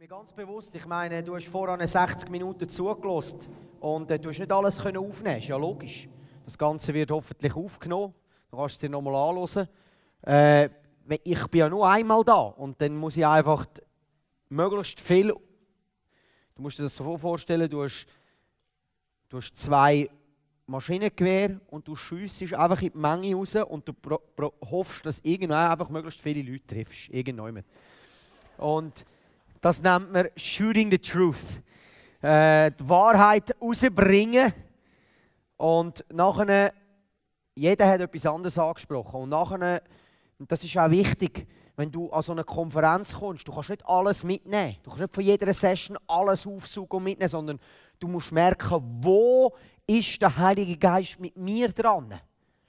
Mir ganz bewusst, ich meine, du hast vorhin 60 Minuten zugelassen und du hast nicht alles aufnehmen können, ist ja logisch. Das Ganze wird hoffentlich aufgenommen, du kannst es dir nochmal anhören. Ich bin ja nur einmal da und dann muss ich einfach möglichst viel, du musst dir das so vorstellen, du hast zwei Maschinengewehr und du schiessst einfach in die Menge raus und du hoffst, dass irgendwann einfach möglichst viele Leute triffst, irgendjemand. Und das nennt man Shooting the Truth. Die Wahrheit rausbringen. Und nachher, jeder hat etwas anderes angesprochen. Und nachher, das ist auch wichtig, wenn du an so eine Konferenz kommst, du kannst nicht alles mitnehmen. Du kannst nicht von jeder Session alles aufsaugen und mitnehmen, sondern du musst merken, wo ist der Heilige Geist mit mir dran?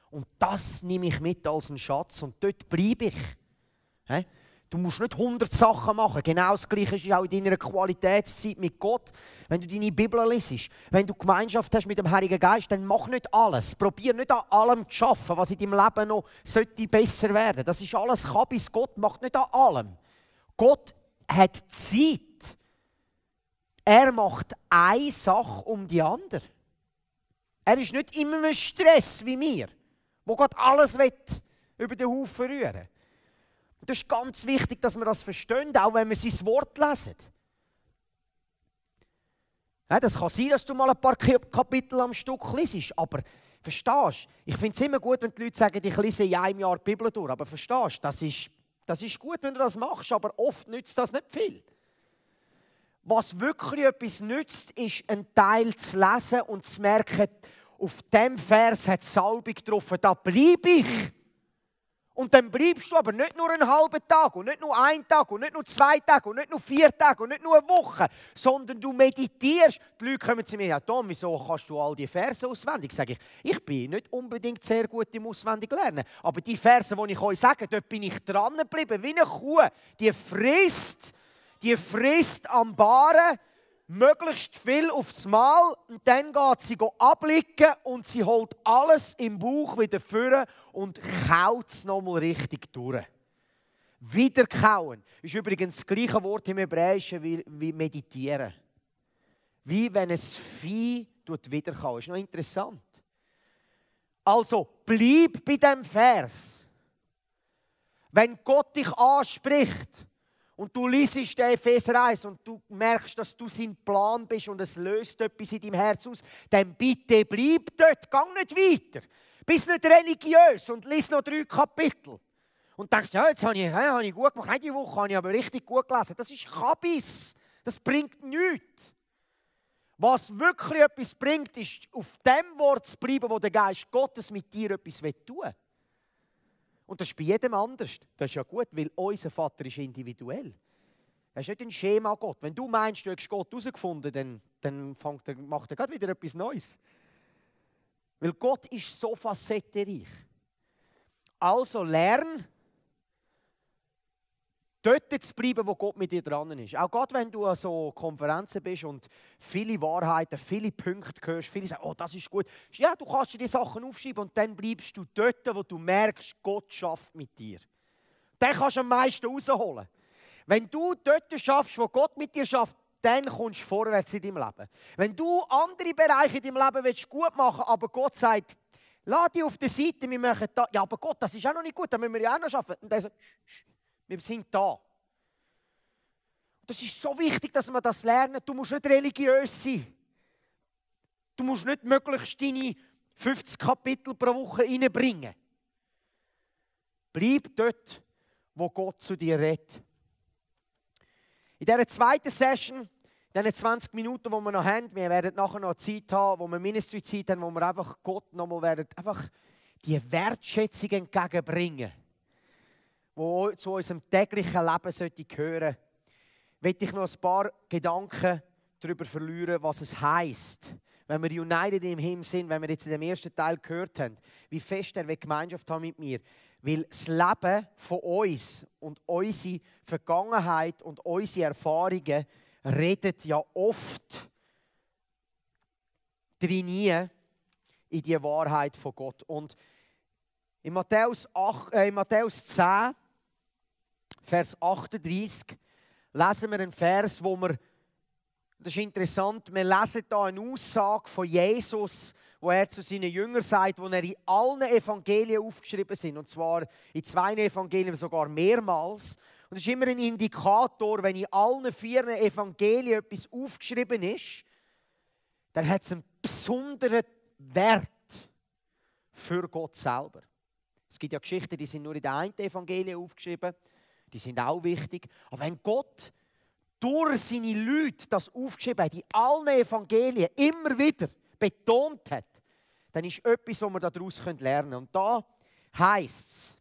Und das nehme ich mit als einen Schatz und dort bleibe ich. He? Du musst nicht 100 Sachen machen. Genau das Gleiche ist auch in deiner Qualitätszeit mit Gott. Wenn du deine Bibel liest, wenn du Gemeinschaft hast mit dem Heiligen Geist, dann mach nicht alles. Probier nicht an allem zu arbeiten, was in deinem Leben noch besser werden sollte. Das ist alles Kabis. Gott macht nicht an allem. Gott hat Zeit. Er macht eine Sache um die andere. Er ist nicht immer im Stress wie wir, wo Gott alles über den Haufen rühren will. Das ist ganz wichtig, dass wir das verstehen, auch wenn wir sein Wort lesen. Ja, das kann sein, dass du mal ein paar Kapitel am Stück liest, aber verstehst du? Ich finde es immer gut, wenn die Leute sagen, ich lese ja im Jahr die Bibel durch, aber verstehst du, das ist gut, wenn du das machst, aber oft nützt das nicht viel. Was wirklich etwas nützt, ist, einen Teil zu lesen und zu merken, auf diesem Vers hat Salbung getroffen, da bleibe ich. Und dann bleibst du aber nicht nur einen halben Tag und nicht nur einen Tag und nicht nur 2 Tage und nicht nur 4 Tage und nicht nur eine Woche, sondern du meditierst. Die Leute kommen zu mir, ja Tom, wieso kannst du all die Verse auswendig? Sage ich, ich bin nicht unbedingt sehr gut im Auswendiglernen, aber die Verse, die ich euch sage, dort bin ich dran geblieben, wie eine Kuh. Die frisst am Baren möglichst viel aufs Mal und dann geht sie ablicken und sie holt alles im Bauch wieder vor und kaut es nochmal richtig durch. Wiederkauen ist übrigens das gleiche Wort im Hebräischen wie meditieren. Wie wenn ein Vieh wiederkauen. Das ist noch interessant. Also bleib bei diesem Vers. Wenn Gott dich anspricht, und du liest den Epheser 1 und du merkst, dass du sein Plan bist und es löst etwas in deinem Herz aus, dann bitte bleib dort, gang nicht weiter. Bist nicht religiös und lies noch 3 Kapitel. Und denkst, ja, jetzt habe ich gut gemacht, jede Woche habe ich aber richtig gut gelesen. Das ist Kabis, das bringt nichts. Was wirklich etwas bringt, ist auf dem Wort zu bleiben, wo der Geist Gottes mit dir etwas tun will. Und das ist bei jedem anders. Das ist ja gut, weil unser Vater ist individuell. Er ist nicht ein Schema Gott. Wenn du meinst, du hast Gott herausgefunden, dann macht er gerade wieder etwas Neues. Weil Gott ist so facettenreich. Also lern, dort zu bleiben, wo Gott mit dir dran ist. Auch gerade wenn du an so Konferenzen bist und viele Wahrheiten, viele Punkte hörst, viele sagen, oh, das ist gut. Ja, du kannst dir die Sachen aufschreiben und dann bleibst du dort, wo du merkst, Gott schafft mit dir. Dann kannst du am meisten rausholen. Wenn du dort schaffst, wo Gott mit dir schafft, dann kommst du vorwärts in deinem Leben. Wenn du andere Bereiche in deinem Leben willst, gut machen willst, aber Gott sagt, lass dich auf der Seite, wir machen das. Ja, aber Gott, das ist auch noch nicht gut, da müssen wir ja auch noch schaffen. Und dann so, wir sind da. Das ist so wichtig, dass wir das lernen. Du musst nicht religiös sein. Du musst nicht möglichst deine 50 Kapitel pro Woche reinbringen. Bleib dort, wo Gott zu dir redet. In dieser zweiten Session, in diesen 20 Minuten, die wir noch haben, wir werden nachher noch Zeit haben, wo wir Ministry-Zeit haben, wo wir einfach Gott nochmal werden, einfach die Wertschätzung entgegenbringen, die zu unserem täglichen Leben sollte gehören, möchte ich noch ein paar Gedanken darüber verlieren, was es heisst, wenn wir united in ihm sind, wenn wir jetzt in dem ersten Teil gehört haben, wie fest er Gemeinschaft haben mit mir. Weil das Leben von uns und unsere Vergangenheit und unsere Erfahrungen redet ja oft drin in die Wahrheit von Gott. Und in Matthäus 10, Vers 38 lesen wir einen Vers, wo wir, das ist interessant, wir lesen hier eine Aussage von Jesus, wo er zu seinen Jüngern sagt, wo er in allen Evangelien aufgeschrieben sind, und zwar in 2 Evangelien sogar mehrmals. Und das ist immer ein Indikator, wenn in allen 4 Evangelien etwas aufgeschrieben ist, dann hat es einen besonderen Wert für Gott selber. Es gibt ja Geschichten, die sind nur in der einen Evangelie aufgeschrieben, die sind auch wichtig. Aber wenn Gott durch seine Leute das aufgeschrieben hat, in allen Evangelien immer wieder betont hat, dann ist etwas, was wir daraus lernen können. Und da heisst es,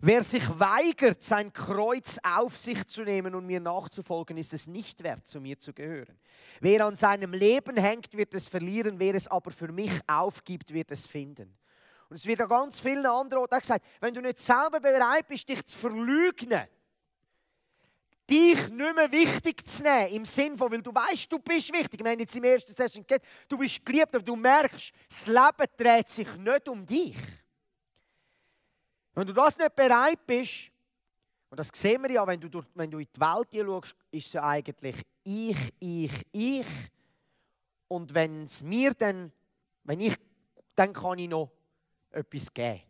wer sich weigert, sein Kreuz auf sich zu nehmen und mir nachzufolgen, ist es nicht wert, zu mir zu gehören. Wer an seinem Leben hängt, wird es verlieren. Wer es aber für mich aufgibt, wird es finden. Und es wird an ganz vielen anderen Orten gesagt, wenn du nicht selber bereit bist, dich zu verleugnen, dich nicht mehr wichtig zu nehmen, im Sinn von, weil du weißt, du bist wichtig. Wir haben jetzt im ersten Session gesagt, du bist geliebt, aber du merkst, das Leben dreht sich nicht um dich. Wenn du das nicht bereit bist, und das sehen wir ja, wenn du in die Welt hier schaust, ist es ja eigentlich ich. Und wenn ich, dann kann ich noch etwas geben.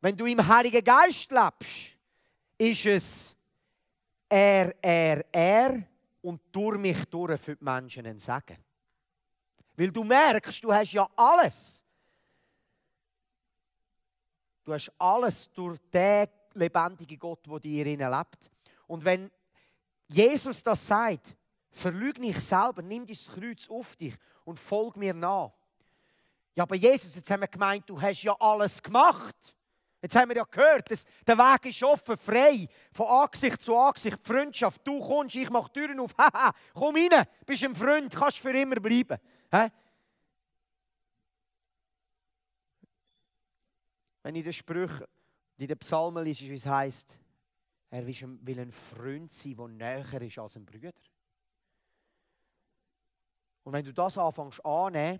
Wenn du im Heiligen Geist lebst, ist es er und durch mich durch für die Menschen ein Segen. Weil du merkst, du hast ja alles. Du hast alles durch den lebendigen Gott, der dir in dir lebt. Und wenn Jesus das sagt, verleugne dich selber, nimm dein Kreuz auf dich und folge mir nach. Ja, aber Jesus, jetzt haben wir gemeint, du hast ja alles gemacht. Jetzt haben wir ja gehört, dass der Weg ist offen, frei, von Angesicht zu Angesicht, die Freundschaft. Du kommst, ich mache Türen auf, haha, komm rein, bist ein Freund, kannst für immer bleiben. Hä? Wenn ich den Sprüchen in den Psalmen lese, wie es heisst, er will ein Freund sein, der näher ist als ein Bruder. Und wenn du das anfängst annehmen,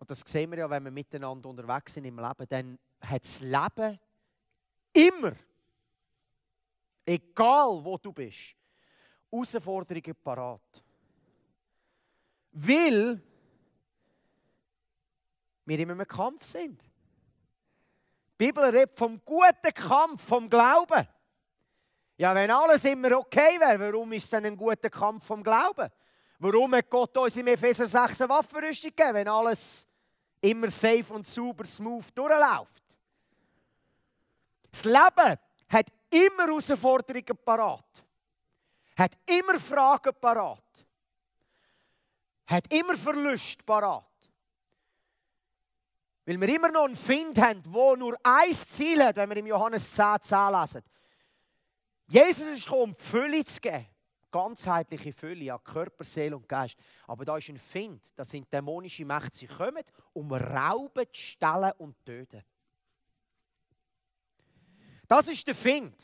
und das sehen wir ja, wenn wir miteinander unterwegs sind im Leben, dann hat das Leben immer, egal wo du bist, Herausforderungen parat. Weil wir immer im Kampf sind. Die Bibel redet vom guten Kampf, vom Glauben. Ja, wenn alles immer okay wäre, warum ist es dann ein guter Kampf vom Glauben? Warum hat Gott uns im Epheser 6 eine Waffenrüstung gegeben, wenn alles immer safe und sauber, smooth durchläuft? Das Leben hat immer Herausforderungen parat. Hat immer Fragen parat. Hat immer Verluste parat. Weil wir immer noch einen Find haben, der nur ein Ziel hat, wenn wir im Johannes 10,10 lesen. Jesus ist gekommen, um die Fülle zu geben. Ganzheitliche Fülle an Körper, Seele und Geist. Aber da ist ein Find, das sind dämonische Mächte, sie kommen, um rauben, zu stellen und zu töten. Das ist der Find.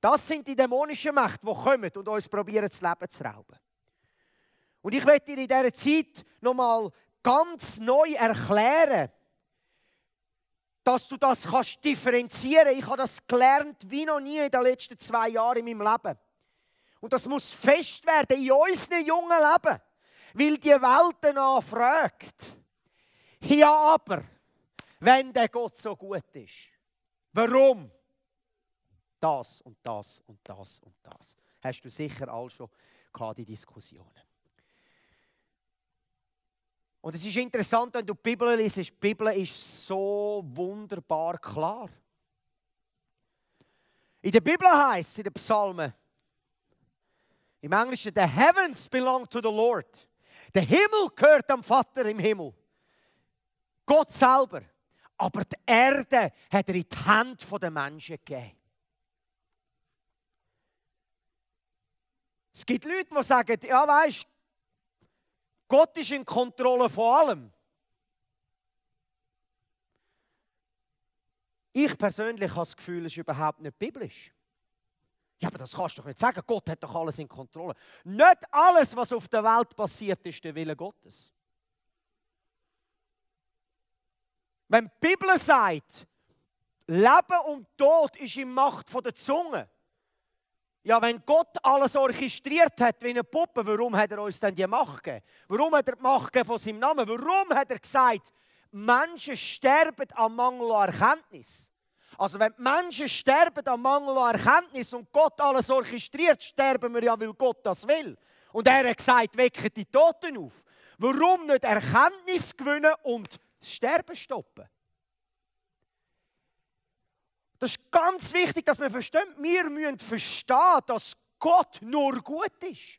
Das sind die dämonischen Mächte, die kommen und uns probieren, das Leben zu rauben. Und ich werde dir in dieser Zeit nochmal ganz neu erklären, dass du das kannst differenzieren. Ich habe das gelernt wie noch nie in den letzten 2 Jahren in meinem Leben. Und das muss fest werden in unserem jungen Leben, weil die Welt danach fragt. Ja, aber, wenn der Gott so gut ist, warum? Das und das und das und das. Hast du sicher all schon gehabt, die Diskussionen. Und es ist interessant, wenn du die Bibel liest, die Bibel ist so wunderbar klar. In der Bibel heißt es, in den Psalmen, im Englischen, the heavens belong to the Lord. Der Himmel gehört dem Vater im Himmel. Gott selber. Aber die Erde hat er in die Hände der Menschen gegeben. Es gibt Leute, die sagen, ja weisst, Gott ist in Kontrolle von allem. Ich persönlich habe das Gefühl, es ist überhaupt nicht biblisch. Ja, aber das kannst du doch nicht sagen. Gott hat doch alles in Kontrolle. Nicht alles, was auf der Welt passiert, ist der Wille Gottes. Wenn die Bibel sagt, Leben und Tod ist in Macht der Zunge, Ja, wenn Gott alles orchestriert hat wie eine Puppe, warum hat er uns denn die Macht gegeben? Warum hat er die Macht gegeben von seinem Namen? Warum hat er gesagt, Menschen sterben an Mangel an Erkenntnis? Also wenn Menschen sterben an Mangel an Erkenntnis und Gott alles orchestriert, sterben wir ja, weil Gott das will. Und er hat gesagt, wecke die Toten auf. Warum nicht Erkenntnis gewinnen und das Sterben stoppen? Das ist ganz wichtig, dass wir verstehen. Wir müssen verstehen, dass Gott nur gut ist.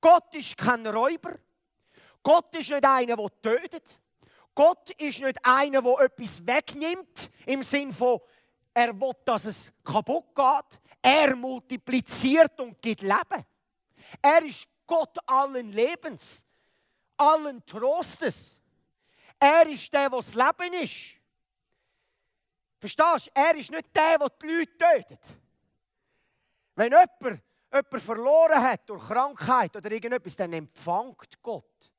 Gott ist kein Räuber. Gott ist nicht einer, der tötet. Gott ist nicht einer, der etwas wegnimmt, im Sinne von, er will, dass es kaputt geht. Er multipliziert und gibt Leben. Er ist Gott allen Lebens, allen Trostes. Er ist der, der das Leben ist. Verstehst du? Er ist nicht der, der die Leute tötet. Wenn jemand verloren hat durch Krankheit oder irgendetwas, dann empfängt Gott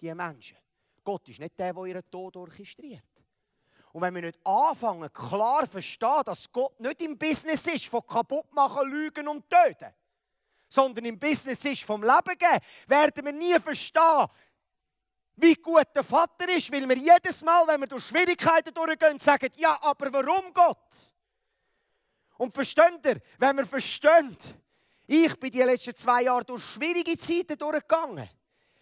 die Menschen. Gott ist nicht der, der ihren Tod orchestriert. Und wenn wir nicht anfangen, klar zu verstehen, dass Gott nicht im Business ist von kaputtmachen, lügen und töten, sondern im Business ist vom Leben geben, werden wir nie verstehen, wie gut der Vater ist, weil wir jedes Mal, wenn wir durch Schwierigkeiten durchgehen, sagen, ja, aber warum Gott? Und versteht ihr, wenn wir verstehen, ich bin die letzten 2 Jahre durch schwierige Zeiten durchgegangen.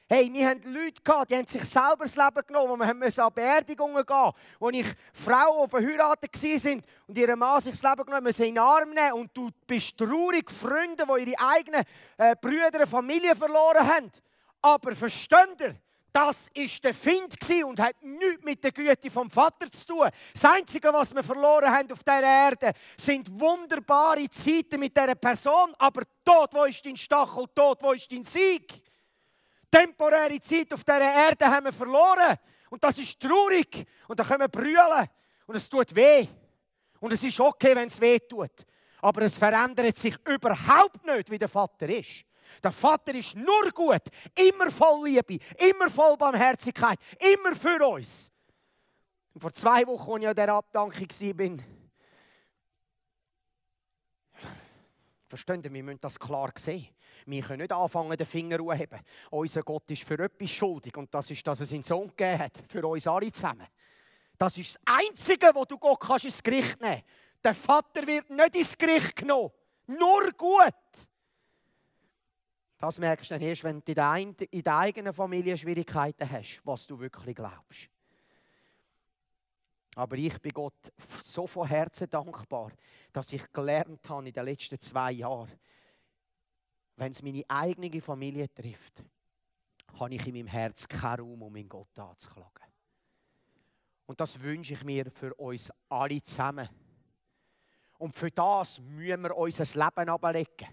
Hey, wir hatten Leute gehabt, die haben sich selber das Leben genommen. Wir mussten an Beerdigungen gehen, wo ich Frauen, die verheiratet waren und ihrem Mann sich das Leben genommen haben, mussten in den Arm nehmen. Und du bist traurig, Freunde, die ihre eigenen Brüder, Familie verloren haben. Aber versteht ihr, das war der Find und hat nichts mit der Güte vom Vater zu tun. Das Einzige, was wir verloren haben auf dieser Erde, sind wunderbare Zeiten mit dieser Person. Aber Tod, wo ist dein Stachel? Tod, wo ist dein Sieg? Temporäre Zeit auf dieser Erde haben wir verloren. Und das ist traurig. Und dann können wir brüllen. Und es tut weh. Und es ist okay, wenn es weh tut. Aber es verändert sich überhaupt nicht, wie der Vater ist. Der Vater ist nur gut, immer voll Liebe, immer voll Barmherzigkeit, immer für uns. Und vor 2 Wochen, als ich an dieser Abdankung war, versteht ihr, wir müssen das klar sehen. Wir können nicht anfangen, den Finger zu heben. Unser Gott ist für etwas schuldig und das ist, dass er seinen Sohn gegeben hat, für uns alle zusammen. Das ist das Einzige, wo du Gott kannst ins Gericht nehmen kannst. Der Vater wird nicht ins Gericht genommen, nur gut. Das merkst du dann erst, wenn du in der eigenen Familie Schwierigkeiten hast, was du wirklich glaubst. Aber ich bin Gott so von Herzen dankbar, dass ich gelernt habe in den letzten 2 Jahren, wenn es meine eigene Familie trifft, habe ich in meinem Herz keinen Raum, um meinen Gott anzuklagen. Und das wünsche ich mir für uns alle zusammen. Und für das müssen wir unser Leben ablegen.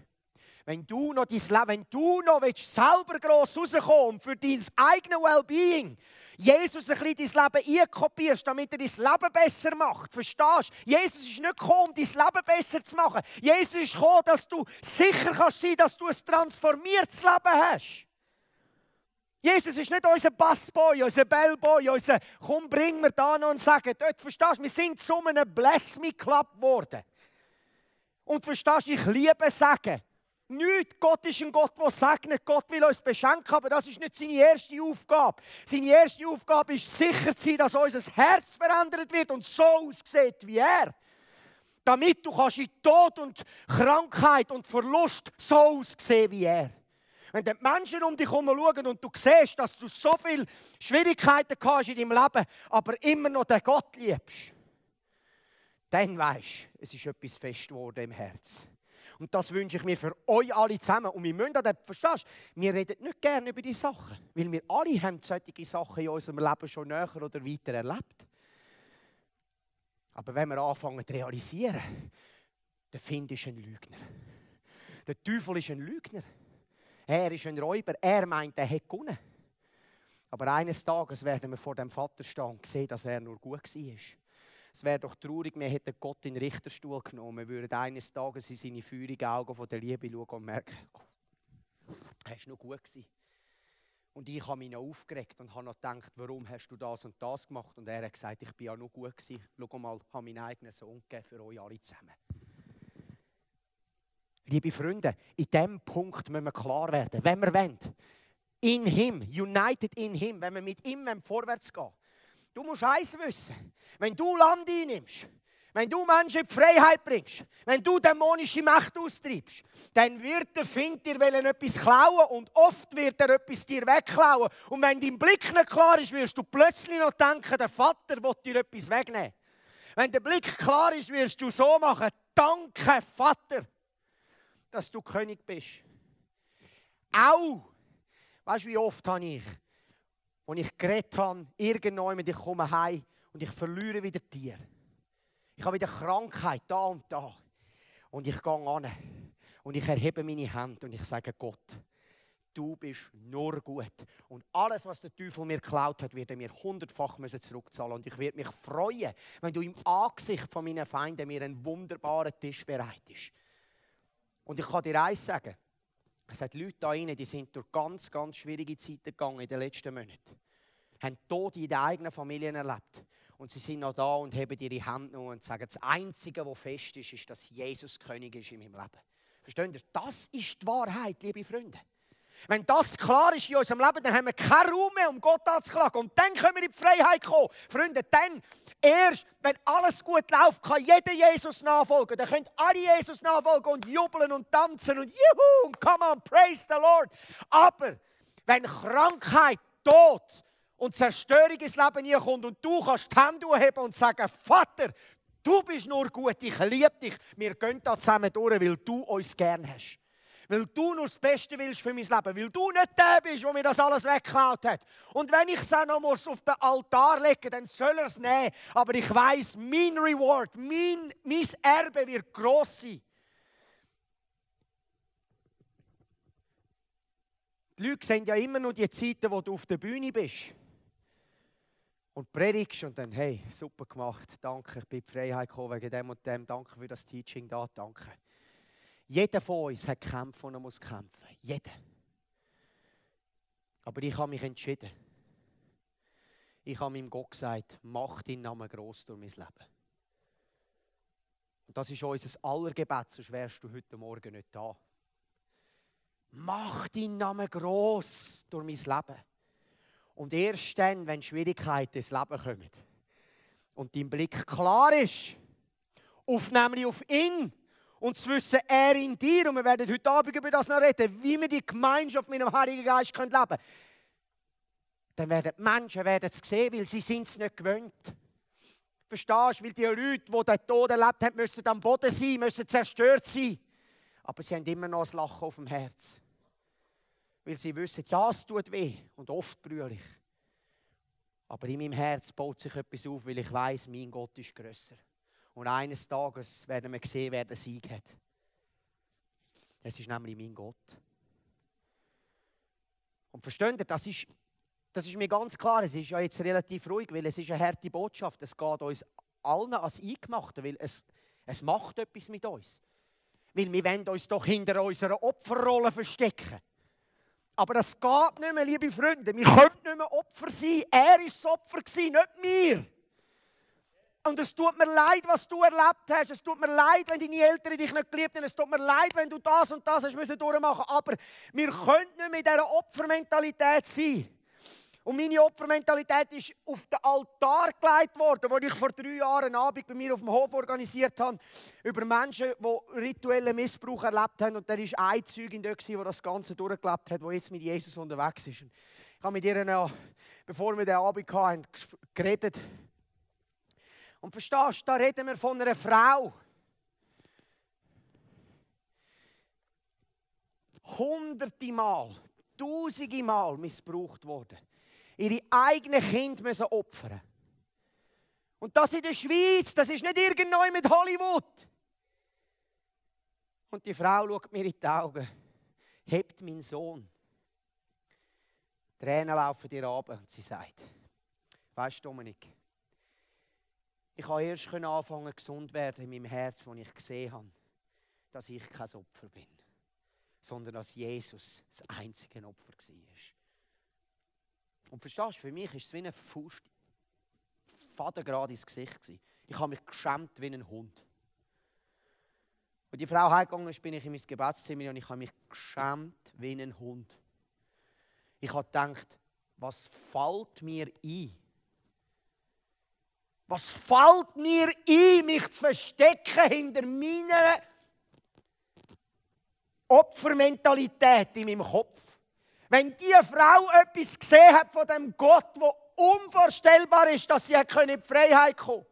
Wenn du noch dein Leben, wenn du noch willst, selber gross rauskommen und für dein eigenes Wellbeing Jesus ein bisschen dein Leben einkopierst, damit er dein Leben besser macht. Verstehst du? Jesus ist nicht gekommen, um dein Leben besser zu machen. Jesus ist gekommen, dass du sicher kannst sein, dass du ein transformiertes Leben hast. Jesus ist nicht unser Bassboy, unser Bellboy, unser «Komm, bring mir da noch und sage dort». Verstehst du? Wir sind zu einem «Bless me Club» geworden. Und verstehst du, ich liebe Sagen. Nicht. Gott ist ein Gott, der segnet. Gott will uns beschenken, aber das ist nicht seine erste Aufgabe. Seine erste Aufgabe ist, sicher zu sein, dass unser Herz verändert wird und so aussieht wie er. Damit du kannst in Tod und Krankheit und Verlust so aussehen wie er. Wenn die Menschen um dich herum schauen und du siehst, dass du so viele Schwierigkeiten hast in deinem Leben, aber immer noch den Gott liebst, dann weisst du, es ist etwas fest geworden im Herzen. Und das wünsche ich mir für euch alle zusammen. Und wir müssen das, verstehst du, wir reden nicht gerne über die Sachen. Weil wir alle haben solche Sachen in unserem Leben schon näher oder weiter erlebt. Aber wenn wir anfangen zu realisieren, der Find ist ein Lügner. Der Teufel ist ein Lügner. Er ist ein Räuber. Er meint, er hätte gewonnen. Aber eines Tages werden wir vor dem Vater stehen und sehen, dass er nur gut war. Es wäre doch traurig, wir hätten Gott in den Richterstuhl genommen. Wir würden eines Tages in seine feurigen Augen von der Liebe schauen und merken, oh, er war noch gut. Und ich habe mich noch aufgeregt und habe noch gedacht, warum hast du das und das gemacht? Und er hat gesagt, ich bin ja noch gut. Schau mal, ich habe meinen eigenen Sohn gegeben für euch alle zusammen. Liebe Freunde, in diesem Punkt müssen wir klar werden, wenn wir wollen. In Him, united in Him, wenn wir mit ihm vorwärts gehen. Du musst eins wissen, wenn du Land einnimmst, wenn du Menschen in die Freiheit bringst, wenn du dämonische Macht austreibst, dann wird der Feind dir etwas klauen und oft wird er etwas dir wegklauen. Und wenn dein Blick nicht klar ist, wirst du plötzlich noch denken, der Vater will dir etwas wegnehmen. Wenn der Blick klar ist, wirst du so machen, danke Vater, dass du König bist. Auch, weißt du, wie oft habe ich, als ich geredet habe, irgendjemand, ich komme heim und ich verliere wieder Tiere. Ich habe wieder Krankheit, da und da. Und ich gehe an und ich erhebe meine Hände und ich sage, Gott, du bist nur gut. Und alles, was der Teufel mir geklaut hat, wird er mir 100-fach zurückzahlen. Und ich werde mich freuen, wenn du im Angesicht von meinen Feinden mir einen wunderbaren Tisch bereitest. Und ich kann dir eins sagen, es hat Leute da rein, die sind durch ganz, ganz schwierige Zeiten gegangen in den letzten Monaten. Haben Tod in der eigenen Familie erlebt. Und sie sind noch da und heben ihre Hände noch und sagen, das Einzige, was fest ist, ist, dass Jesus König ist in meinem Leben. Versteht ihr? Das ist die Wahrheit, liebe Freunde. Wenn das klar ist in unserem Leben, dann haben wir keinen Raum mehr, um Gott anzuklagen. Und dann können wir in die Freiheit kommen. Freunde, dann erst, wenn alles gut läuft, kann jeder Jesus nachfolgen. Dann können alle Jesus nachfolgen und jubeln und tanzen und juhu und come on, praise the Lord. Aber wenn Krankheit, Tod und Zerstörung ins Leben hier kommt und du kannst die Hände heben und sagen, Vater, du bist nur gut, ich liebe dich, wir gehen da zusammen durch, weil du uns gern hast. Weil du nur das Beste willst für mein Leben. Weil du nicht der bist, der mir das alles weggeklaut hat. Und wenn ich es auch noch auf den Altar legen muss, dann soll er es nehmen. Aber ich weiss, mein Reward, mein Erbe wird gross sein. Die Leute sehen ja immer nur die Zeiten, wo du auf der Bühne bist. Und predigst und dann, hey, super gemacht, danke, ich bin in die Freiheit gekommen wegen dem und dem, danke für das Teaching da, danke. Jeder von uns hat Kämpfe, und er muss kämpfen. Jeder. Aber ich habe mich entschieden. Ich habe meinem Gott gesagt, mach deinen Namen gross durch mein Leben. Und das ist unser aller Gebet, sonst wärst du heute Morgen nicht da. Mach deinen Namen gross durch mein Leben. Und erst dann, wenn Schwierigkeiten ins Leben kommen und dein Blick klar ist, nämlich auf ihn, und zu wissen, er in dir, und wir werden heute Abend über das noch reden, wie wir die Gemeinschaft mit dem Heiligen Geist leben können. Dann werden die Menschen es sehen, weil sie es nicht gewöhnt sind. Verstehst du? Weil die Leute, die den Tod erlebt haben, müssen am Boden sein, müssen zerstört sein. Aber sie haben immer noch ein Lachen auf dem Herz. Weil sie wissen, ja, es tut weh und oft brülle ich. Aber in meinem Herz baut sich etwas auf, weil ich weiss, mein Gott ist grösser. Und eines Tages werden wir sehen, wer den Sieg hat. Es ist nämlich mein Gott. Und versteht ihr, das ist mir ganz klar. Es ist ja jetzt relativ ruhig, weil es ist eine harte Botschaft. Es geht uns allen als Eingemachte, weil es macht etwas mit uns. Weil wir wollen uns doch hinter unserer Opferrolle verstecken. Aber das geht nicht mehr, liebe Freunde. Wir können nicht mehr Opfer sein. Er war das Opfer, nicht wir. Und es tut mir leid, was du erlebt hast. Es tut mir leid, wenn deine Eltern dich nicht geliebt haben. Es tut mir leid, wenn du das und das hast müssen durchmachen. Aber wir können nicht mit dieser Opfermentalität sein. Und meine Opfermentalität ist auf den Altar gelegt worden, wo ich vor 3 Jahren einen Abend bei mir auf dem Hof organisiert habe, über Menschen, die rituellen Missbrauch erlebt haben. Und da war eine Zeugin da, die das Ganze durchgelebt hat, die jetzt mit Jesus unterwegs ist. Und ich habe mit ihr, bevor wir den Abend hatten, geredet. Und verstehst du, da reden wir von einer Frau. 100e Mal, 1000e Mal missbraucht worden. Ihre eigenen Kinder müssen opfern. Und das in der Schweiz, das ist nicht irgendwo mit Hollywood. Und die Frau schaut mir in die Augen. Hebt meinen Sohn. Tränen laufen ihr ab und sie sagt, weisst du, Dominik, ich konnte erst anfangen, gesund zu werden in meinem Herz, als ich gesehen habe, dass ich kein Opfer bin, sondern dass Jesus das einzige Opfer war. Und verstehst du, für mich war es wie ein Faust, fadengerade ins Gesicht. Ich habe mich geschämt wie ein Hund. Als die Frau heimgegangen ist, bin ich in mein Gebetszimmer und ich habe mich geschämt wie ein Hund. Ich habe gedacht, was fällt mir ein? Was fällt mir ein, mich zu verstecken hinter meiner Opfermentalität in meinem Kopf? Wenn diese Frau etwas gesehen hat von dem Gott, der unvorstellbar ist, dass sie in die Freiheit kommen konnte.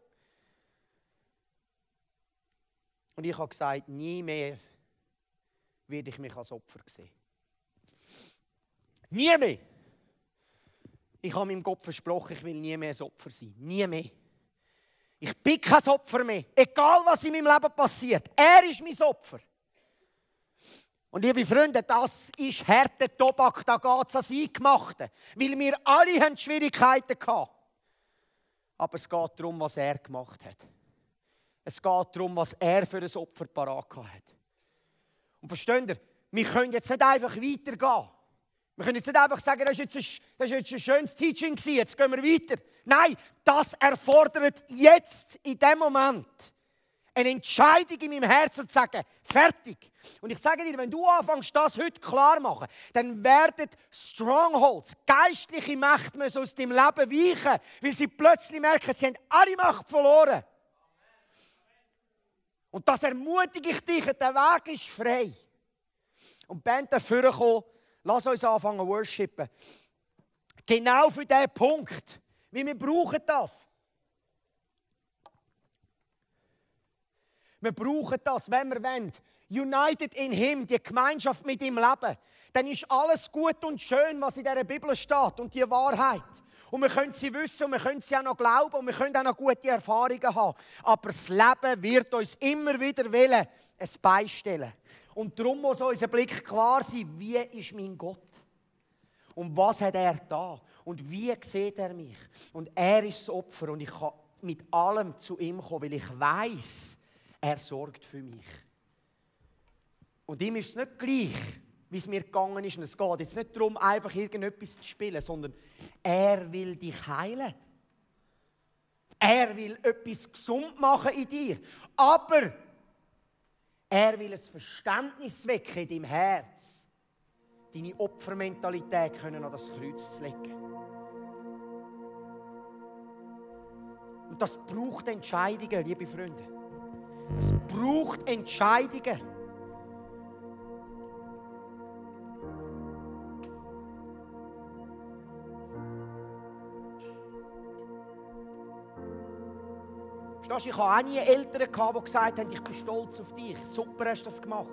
Und ich habe gesagt, nie mehr werde ich mich als Opfer sehen. Nie mehr. Ich habe meinem Gott versprochen, ich will nie mehr ein Opfer sein. Nie mehr. Ich bin kein Opfer mehr. Egal, was in meinem Leben passiert. Er ist mein Opfer. Und liebe Freunde, das ist harter Tobak, da geht es ans Eingemachte. Weil wir alle haben Schwierigkeiten gehabt. Aber es geht darum, was er gemacht hat. Es geht darum, was er für ein Opfer parat hat. Und versteht ihr, wir können jetzt nicht einfach weitergehen. Wir können jetzt nicht einfach sagen, das ist jetzt ein schönes Teaching gewesen, jetzt gehen wir weiter. Nein, das erfordert jetzt, in dem Moment, eine Entscheidung in meinem Herzen zu sagen, fertig. Und ich sage dir, wenn du anfängst, das heute klar zu machen, dann werden Strongholds, geistliche Macht, müssen aus deinem Leben weichen, weil sie plötzlich merken, sie haben alle Macht verloren. Und das ermutige ich dich, der Weg ist frei. Und die Band dafür kommen, lass uns anfangen zu worshipen. Genau für diesen Punkt, weil wir brauchen das. Wir brauchen das, wenn wir wollen. United in Him, die Gemeinschaft mit ihm leben. Dann ist alles gut und schön, was in dieser Bibel steht und die Wahrheit. Und wir können sie wissen und wir können sie auch noch glauben und wir können auch noch gute Erfahrungen haben. Aber das Leben wird uns immer wieder wollen, ein beistellen. Und darum muss unser Blick klar sein, wie ist mein Gott? Und was hat er da? Und wie sieht er mich? Und er ist das Opfer und ich kann mit allem zu ihm kommen, weil ich weiss, er sorgt für mich. Und ihm ist es nicht gleich, wie es mir gegangen ist. Und es geht jetzt nicht darum, einfach irgendetwas zu spielen, sondern er will dich heilen. Er will etwas gesund machen in dir. Aber er will ein Verständnis wecken in deinem Herz, deine Opfermentalität können an das Kreuz zu legen. Und das braucht Entscheidungen, liebe Freunde. Es braucht Entscheidungen. Verstehst du, ich hatte auch nie Eltern, die gesagt haben, ich bin stolz auf dich, super hast du das gemacht.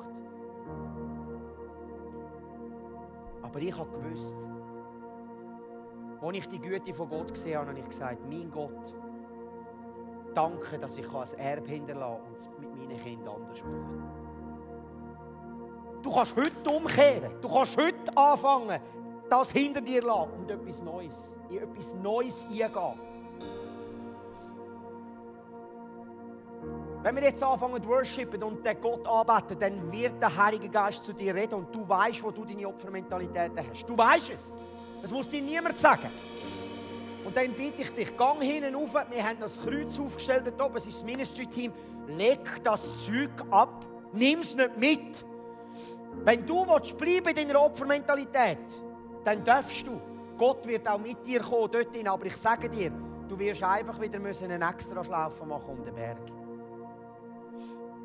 Aber ich habe gewusst, als ich die Güte von Gott gesehen habe, habe ich gesagt, mein Gott, danke, dass ich ein Erbe hinterlassen kann und es mit meinen Kindern anders machen kann. Du kannst heute umkehren. Du kannst heute anfangen, das hinter dir zu lassen und in etwas Neues eingehen. Wenn wir jetzt anfangen zu worshipen und den Gott anbeten, dann wird der Heilige Geist zu dir reden und du weißt, wo du deine Opfermentalitäten hast. Du weißt es. Das muss dir niemand sagen. Und dann bitte ich dich, gang hinten rauf. Wir haben das Kreuz aufgestellt dort oben. Es ist das Ministry-Team. Leg das Zeug ab. Nimm es nicht mit. Wenn du bleiben in deiner Opfermentalität, dann darfst du. Gott wird auch mit dir kommen dorthin. Aber ich sage dir, du wirst einfach wieder eine extra Schlaufe machen um den Berg.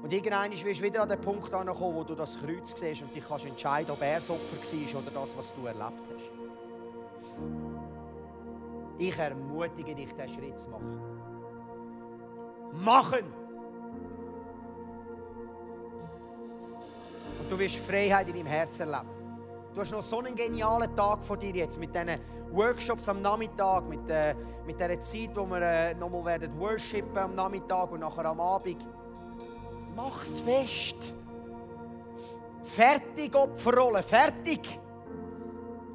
Und irgendwann wirst du wieder an den Punkt ankommen, wo du das Kreuz siehst und dich kannst entscheiden, ob er das Opfer war oder das, was du erlebt hast. Ich ermutige dich, diesen Schritt zu machen. Machen! Und du wirst Freiheit in deinem Herzen erleben. Du hast noch so einen genialen Tag vor dir jetzt mit diesen Workshops am Nachmittag, mit dieser Zeit, wo wir nochmal werden worshipen am Nachmittag und nachher am Abend. Mach's fest! Fertig, Opferrolle, fertig!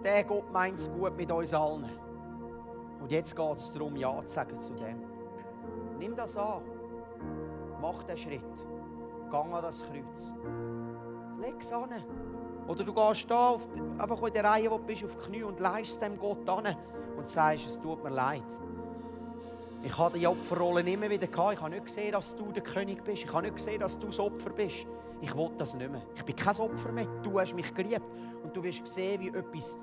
Der Gott meint es gut mit uns allen. Und jetzt geht es darum, Ja zu sagen zu dem. Nimm das an. Mach den Schritt. Geh an das Kreuz. Leg es an. Oder du gehst da einfach in der Reihe, wo du bist, auf die Knie und leist dem Gott an und sagst, es tut mir leid. Ich habe die Opferrolle immer wieder gehabt. Ich habe nicht gesehen, dass du der König bist. Ich habe nicht gesehen, dass du das Opfer bist. ich will das nicht mehr. Ich bin kein Opfer mehr. Du hast mich geliebt. Und du wirst sehen, wie etwas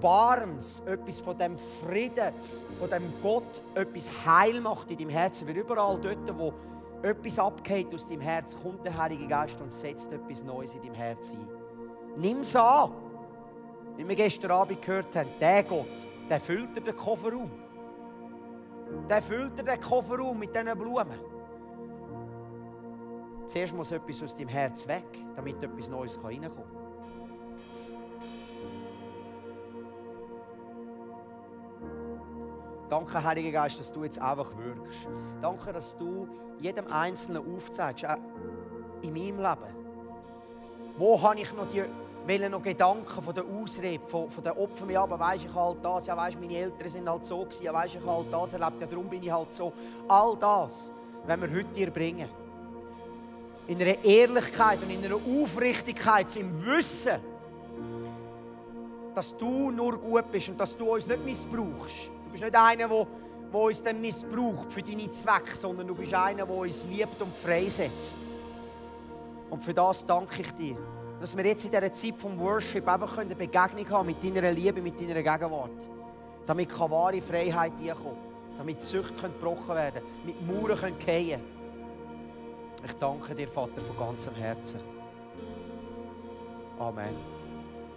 Warmes, etwas von dem Frieden, von dem Gott, etwas heil macht in deinem Herzen. Weil überall dort, wo etwas abgeht aus deinem Herz, kommt der Heilige Geist und setzt etwas Neues in deinem Herz ein. Nimm es an. Wie wir gestern Abend gehört haben, der Gott, der füllt dir den Kofferraum. Der füllt dir den Kofferraum mit diesen Blumen. Zuerst muss etwas aus deinem Herz weg, damit etwas Neues reinkommen kann. Danke, Heiliger Geist, dass du jetzt einfach wirkst. Danke, dass du jedem Einzelnen aufzeigst, auch in meinem Leben. Wo habe ich noch die Gedanken von der Ausrede, von der Opfer, ja, aber weiss ich halt das, ja, weiss, meine Eltern sind halt so gewesen, ja, weiss ich halt das erlebt, ja, darum bin ich halt so. All das, wenn wir heute dir bringen. In einer Ehrlichkeit und in einer Aufrichtigkeit, im Wissen, dass du nur gut bist und dass du uns nicht missbrauchst. Du bist nicht einer, der uns dann missbraucht für deine Zwecke, sondern du bist einer, der uns liebt und freisetzt. Und für das danke ich dir, dass wir jetzt in dieser Zeit vom Worship einfach eine Begegnung haben mit deiner Liebe, mit deiner Gegenwart. Damit kann wahre Freiheit einkommen, damit Süchte gebrochen werden können, mit Mauern fallen können. Ich danke dir, Vater, von ganzem Herzen. Amen.